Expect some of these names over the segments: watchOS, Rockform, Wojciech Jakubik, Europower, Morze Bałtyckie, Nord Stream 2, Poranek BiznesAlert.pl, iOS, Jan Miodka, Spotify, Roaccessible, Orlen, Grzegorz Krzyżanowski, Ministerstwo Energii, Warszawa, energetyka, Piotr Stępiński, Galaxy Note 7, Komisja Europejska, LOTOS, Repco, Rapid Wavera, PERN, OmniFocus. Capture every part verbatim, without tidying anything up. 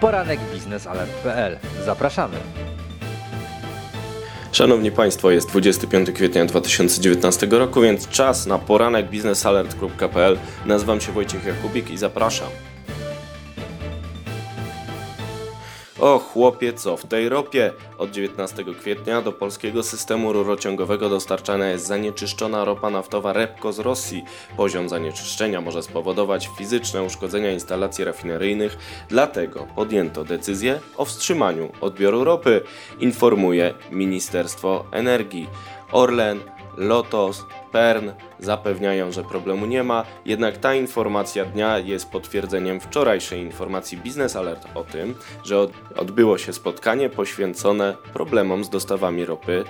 Poranek biznes alert kropka p l. Zapraszamy! Szanowni Państwo, jest dwudziestego piątego kwietnia dwa tysiące dziewiętnastego roku, więc czas na poranek biznes alert kropka p l. Nazywam się Wojciech Jakubik i zapraszam. O chłopie, co w tej ropie! Od dziewiętnastego kwietnia do polskiego systemu rurociągowego dostarczana jest zanieczyszczona ropa naftowa Repco z Rosji. Poziom zanieczyszczenia może spowodować fizyczne uszkodzenia instalacji rafineryjnych, dlatego podjęto decyzję o wstrzymaniu odbioru ropy, informuje Ministerstwo Energii. Orlen, LOTOS, PERN zapewniają, że problemu nie ma, jednak ta informacja dnia jest potwierdzeniem wczorajszej informacji Biznes Alert o tym, że odbyło się spotkanie poświęcone problemom z dostawami ropy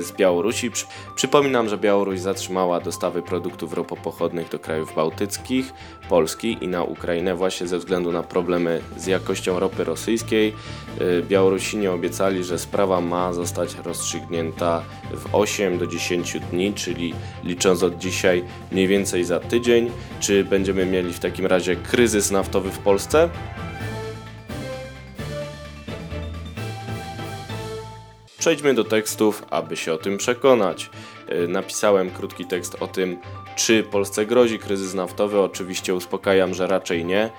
z Białorusi. Przypominam, że Białoruś zatrzymała dostawy produktów ropopochodnych do krajów bałtyckich, Polski i na Ukrainę właśnie ze względu na problemy z jakością ropy rosyjskiej. Białorusini obiecali, że sprawa ma zostać rozstrzygnięta w osiem do dziesięciu dni, czyli licząc od dzisiaj mniej więcej za tydzień. Czy będziemy mieli w takim razie kryzys naftowy w Polsce? Przejdźmy do tekstów, aby się o tym przekonać. Napisałem krótki tekst o tym, czy Polsce grozi kryzys naftowy. Oczywiście uspokajam, że raczej nie.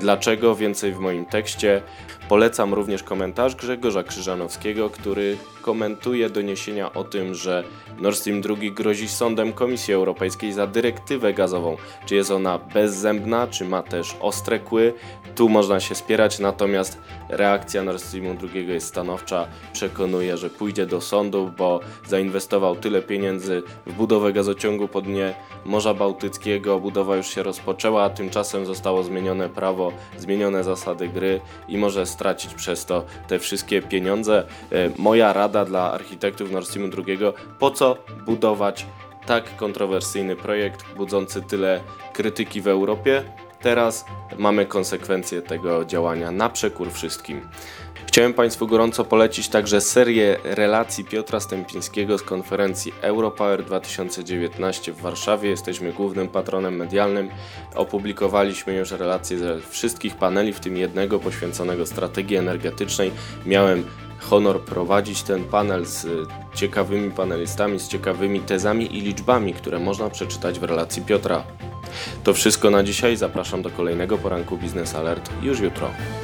Dlaczego? Więcej w moim tekście. Polecam również komentarz Grzegorza Krzyżanowskiego, który komentuje doniesienia o tym, że Nord Stream dwa grozi sądem Komisji Europejskiej za dyrektywę gazową. Czy jest ona bezzębna, czy ma też ostre kły? Tu można się spierać, natomiast reakcja Nord Streamu dwa jest stanowcza. Przekonuje, że pójdzie do sądu, bo zainwestował tyle pieniędzy w budowę gazociągu po dnie Morza Bałtyckiego. Budowa już się rozpoczęła, a tymczasem zostało zmienione prawo, zmienione zasady gry i może stracić przez to te wszystkie pieniądze. Moja rada dla architektów Nord Streamu dwa: po co budować tak kontrowersyjny projekt budzący tyle krytyki w Europie? Teraz mamy konsekwencje tego działania na przekór wszystkim. Chciałem Państwu gorąco polecić także serię relacji Piotra Stępińskiego z konferencji Europower dwa tysiące dziewiętnaście w Warszawie. Jesteśmy głównym patronem medialnym. Opublikowaliśmy już relacje ze wszystkich paneli, w tym jednego poświęconego strategii energetycznej. Miałem honor prowadzić ten panel z ciekawymi panelistami, z ciekawymi tezami i liczbami, które można przeczytać w relacji Piotra. To wszystko na dzisiaj. Zapraszam do kolejnego poranku Biznes Alert już jutro.